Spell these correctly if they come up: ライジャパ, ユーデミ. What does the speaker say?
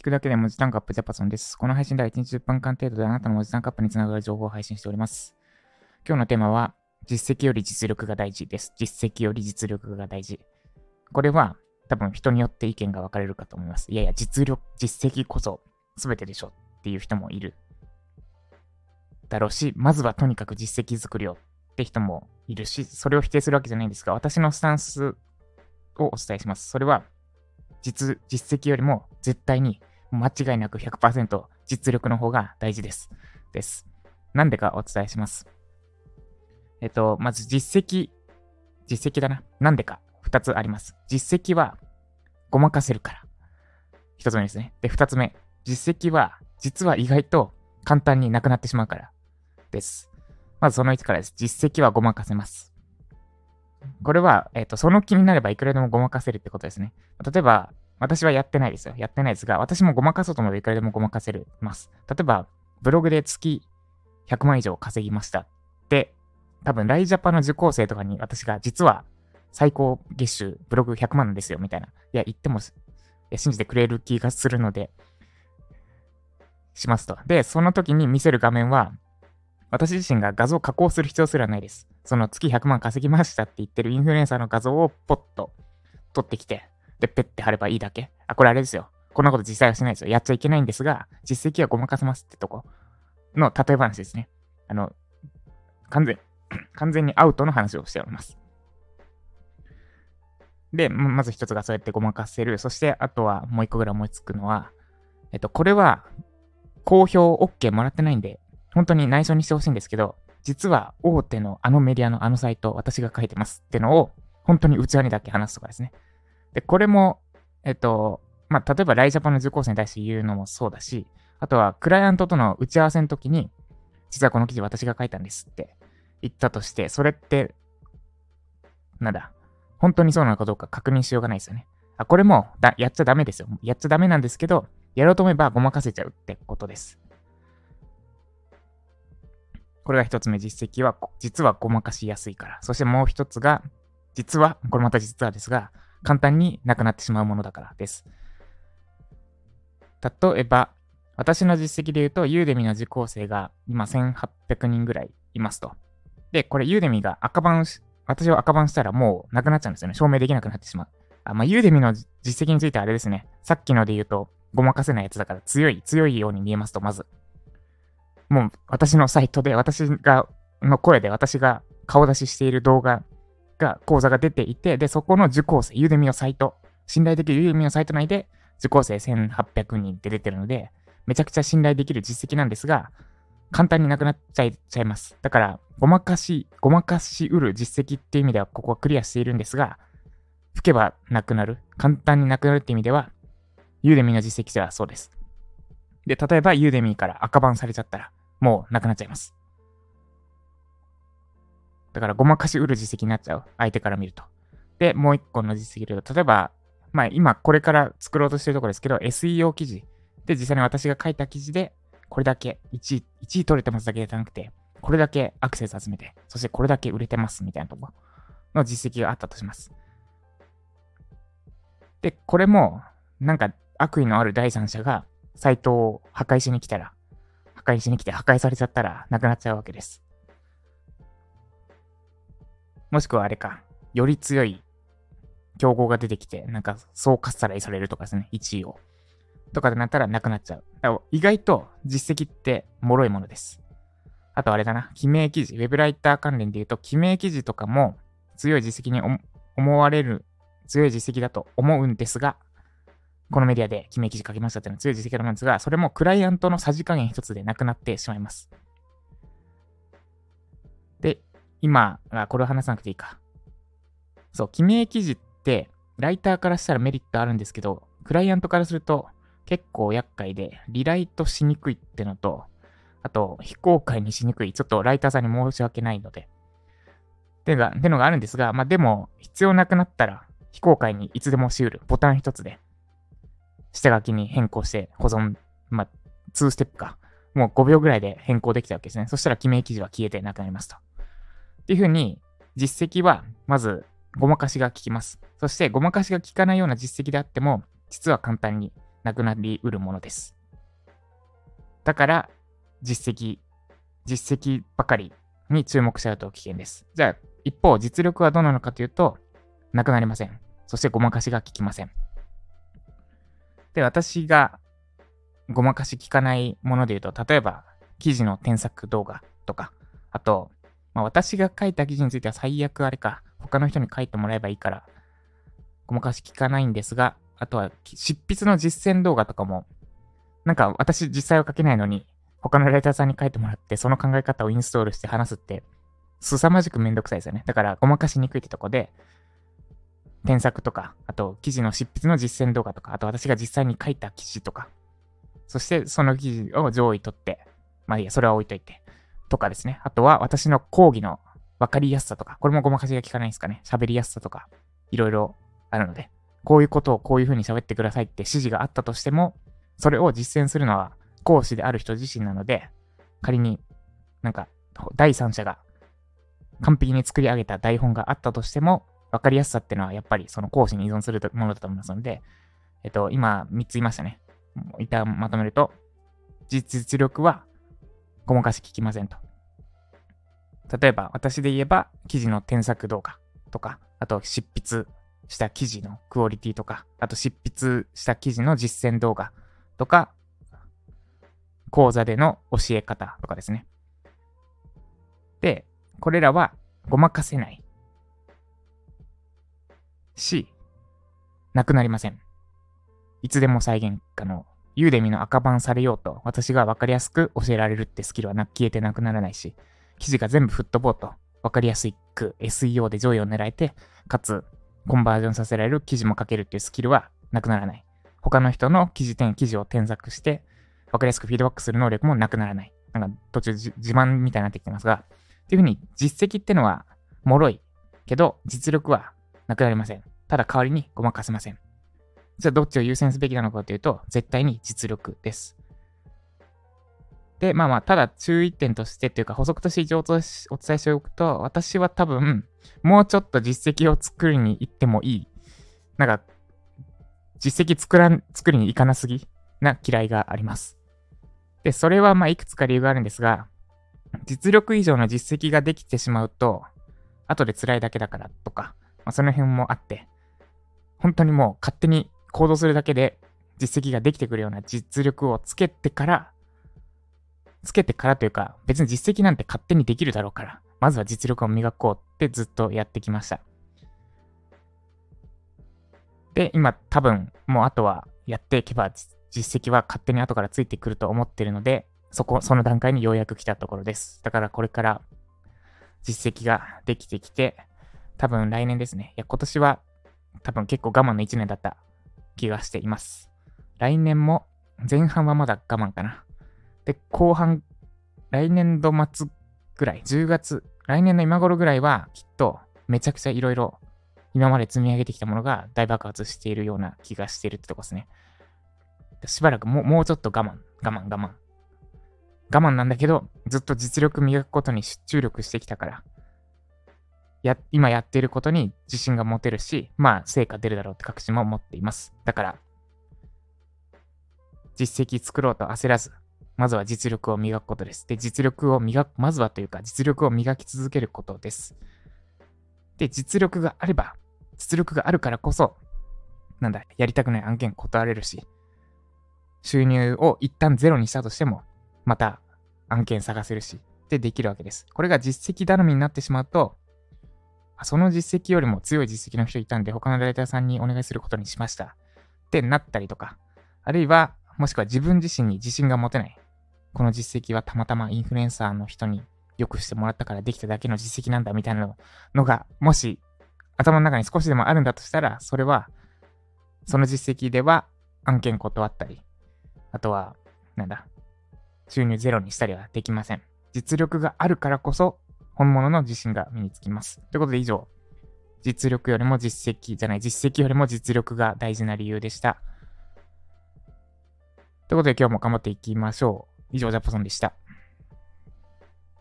聞くだけで文字単価アップジャパソンです。この配信では1日10分間程度であなたの文字単価アップにつながる情報を配信しております。今日のテーマは、実績より実力が大事です。実績より実力が大事。これは多分人によって意見が分かれるかと思います。いやいや、実績こそ全てでしょっていう人もいるだろうし、まずはとにかく実績作りをって人もいるし、それを否定するわけじゃないんですが、私のスタンスをお伝えします。それは、実績よりも絶対に間違いなく 100% 実力の方が大事です。なんでかお伝えします。まず実績だな。なんでか2つあります。実績はごまかせるから。1つ目ですね。で、2つ目。実績は実は意外と簡単になくなってしまうからです。まずその1からです。実績はごまかせます。これは、その気になればいくらでもごまかせるってことですね。例えば、私はやってないですよ。やってないですが、私もごまかそうと思えばいくらでもごまかせます。例えば、ブログで月100万以上稼ぎましたって、多分、ライジャパの受講生とかに私が実は最高月収ブログ100万ですよみたいな。いや、言っても信じてくれる気がするので、しますと。で、その時に見せる画面は、私自身が画像を加工する必要すらないです。その月100万稼ぎましたって言ってるインフルエンサーの画像をポッと撮ってきて、で、ペッて貼ればいいだけ。あ、これあれですよ。こんなこと実際はしないですよ。やっちゃいけないんですが、実績はごまかせますってとこの例え話ですね。完全にアウトの話をしております。で、まず一つがそうやってごまかせる。そして、あとはもう一個ぐらい思いつくのは、これは、公表 OK もらってないんで、本当に内緒にしてほしいんですけど、実は大手のあのメディアのあのサイト、私が書いてますってのを、本当に内輪にだけ話すとかですね。で、これも、例えばライジャパンの受講生に対して言うのもそうだし、あとはクライアントとの打ち合わせの時に、実はこの記事私が書いたんですって言ったとして、それって、本当にそうなのかどうか確認しようがないですよね。あ、これもやっちゃダメですよ。やっちゃダメなんですけど、やろうと思えばごまかせちゃうってことです。これが一つ目、実績は実はごまかしやすいから。そしてもう一つが、これまた実はですが、簡単になくなってしまうものだからです。例えば、私の実績で言うと、ユーデミの受講生が今1800人ぐらいいますと。で、これユーデミが私を赤バンしたらもうなくなっちゃうんですよね。証明できなくなってしまう。ユーデミの実績についてはあれですね。さっきので言うと、ごまかせないやつだから強いように見えますと、まず。もう私のサイトで、私が顔出ししている動画が、講座が出ていて、で、そこの受講生、ユーデミのサイト、信頼できるユーデミのサイト内で、受講生1800人って出てるので、めちゃくちゃ信頼できる実績なんですが、簡単になくなっちゃいます。だから、ごまかしうる実績っていう意味では、ここはクリアしているんですが、吹けばなくなる。簡単になくなるって意味では、ユーデミの実績ではそうです。で、例えばユーデミから赤バンされちゃったら、もうなくなっちゃいます。だから、ごまかしうる実績になっちゃう。相手から見ると。で、もう一個の実績で言うと、例えば、今これから作ろうとしているところですけど、SEO 記事。で、実際に私が書いた記事で、これだけ1位取れてますだけじゃなくて、これだけアクセス集めて、そしてこれだけ売れてますみたいなところの実績があったとします。で、これも、悪意のある第三者がサイトを破壊されちゃったらなくなっちゃうわけです。もしくはあれか、より強い競合が出てきて、そうかっさらいされるとかですね、1位を。とかでなったらなくなっちゃう。だから意外と実績って脆いものです。あとあれだな、記名記事、ウェブライター関連で言うと、記名記事とかも強い実績だと思うんですが、このメディアで記名記事書きましたっていうのは強い実績なんですが、それもクライアントのさじ加減一つでなくなってしまいます。で、今、これを話さなくていいか。そう、記名記事って、ライターからしたらメリットあるんですけど、クライアントからすると結構厄介で、リライトしにくいってのと、あと、非公開にしにくい。ちょっとライターさんに申し訳ないので。ってのがあるんですが、でも、必要なくなったら、非公開にいつでもしうる。ボタン一つで。下書きに変更して保存、2ステップか。もう5秒ぐらいで変更できたわけですね。そしたら記名記事は消えてなくなりますと。っていうふうに、実績はまずごまかしが効きます。そしてごまかしが効かないような実績であっても、実は簡単になくなりうるものです。だから実績ばかりに注目しちゃうと危険です。じゃあ一方実力はどうなのかというと、なくなりません。そしてごまかしが効きません。で、私がごまかし効かないもので言うと、例えば記事の添削動画とか、あと、私が書いた記事については最悪あれか、他の人に書いてもらえばいいから、ごまかし効かないんですが、あとは執筆の実践動画とかも、なんか私実際は書けないのに、他のライターさんに書いてもらって、その考え方をインストールして話すって、凄まじくめんどくさいですよね。だから、ごまかしにくいってとこで、添削とか、あと記事の執筆の実践動画とか、あと私が実際に書いた記事とか、そしてその記事を上位取って、それは置いといて、とかですね。あとは私の講義の分かりやすさとか、これもごまかしが効かないんですかね。喋りやすさとか、いろいろあるので、こういうことをこういうふうに喋ってくださいって指示があったとしても、それを実践するのは講師である人自身なので、仮になんか第三者が完璧に作り上げた台本があったとしても、分かりやすさっていうのはやっぱりその講師に依存するものだと思いますので、今3つ言いましたね。一旦まとめると、実力はごまかし効きませんと。例えば私で言えば記事の添削動画とか、あと執筆した記事のクオリティとか、あと執筆した記事の実践動画とか、講座での教え方とかですね。で、これらはごまかせないし、なくなりません。いつでも再現可能。ユーデミの赤版されようと、私が分かりやすく教えられるってスキルは消えてなくならないし、記事が全部吹っ飛ぼうと、分かりやすく SEO で上位を狙えて、かつコンバージョンさせられる記事も書けるっていうスキルはなくならない。他の人の記事を添削して、分かりやすくフィードバックする能力もなくならない。なんか途中自慢みたいになってきてますが、っていうふうに実績ってのは脆いけど、実力はなくなりません。ただ代わりにごまかせません。じゃあどっちを優先すべきなのかというと、絶対に実力です。で、ただ注意点としてというか補足として一応お伝えしておくと、私は多分、もうちょっと実績を作りに行ってもいい。なんか、実績作りに行かなすぎな嫌いがあります。で、それはまあいくつか理由があるんですが、実力以上の実績ができてしまうと、後で辛いだけだからとか、その辺もあって、本当にもう勝手に行動するだけで実績ができてくるような実力をつけてからというか、別に実績なんて勝手にできるだろうから、まずは実力を磨こうってずっとやってきました。で、今多分もうあとはやっていけば実績は勝手に後からついてくると思ってるので、その段階にようやく来たところです。だからこれから実績ができてきて、多分来年ですね。いや今年は多分結構我慢の1年だった気がしています。来年も前半はまだ我慢かな。で、後半、来年度末ぐらい、10月、来年の今頃ぐらいはきっとめちゃくちゃいろいろ今まで積み上げてきたものが大爆発しているような気がしているってとこですね。しばらくもうちょっと我慢。我慢なんだけど、ずっと実力磨くことに注力してきたから、今やっていることに自信が持てるし、成果出るだろうって確信も持っています。だから、実績作ろうと焦らず、まずは実力を磨くことです。で、実力を磨き続けることです。で、実力があるからこそ、やりたくない案件断れるし、収入を一旦ゼロにしたとしても、また案件探せるし、できるわけです。これが実績頼みになってしまうと、その実績よりも強い実績の人いたんで他のライターさんにお願いすることにしましたってなったりとか、あるいはもしくは自分自身に自信が持てない、この実績はたまたまインフルエンサーの人によくしてもらったからできただけの実績なんだみたいなのがもし頭の中に少しでもあるんだとしたら、それはその実績では案件断ったり、あとは収入ゼロにしたりはできません。実力があるからこそ本物の自信が身につきます。ということで以上、実績よりも実力が大事な理由でした。ということで今日も頑張っていきましょう。以上、ジャポソンでした。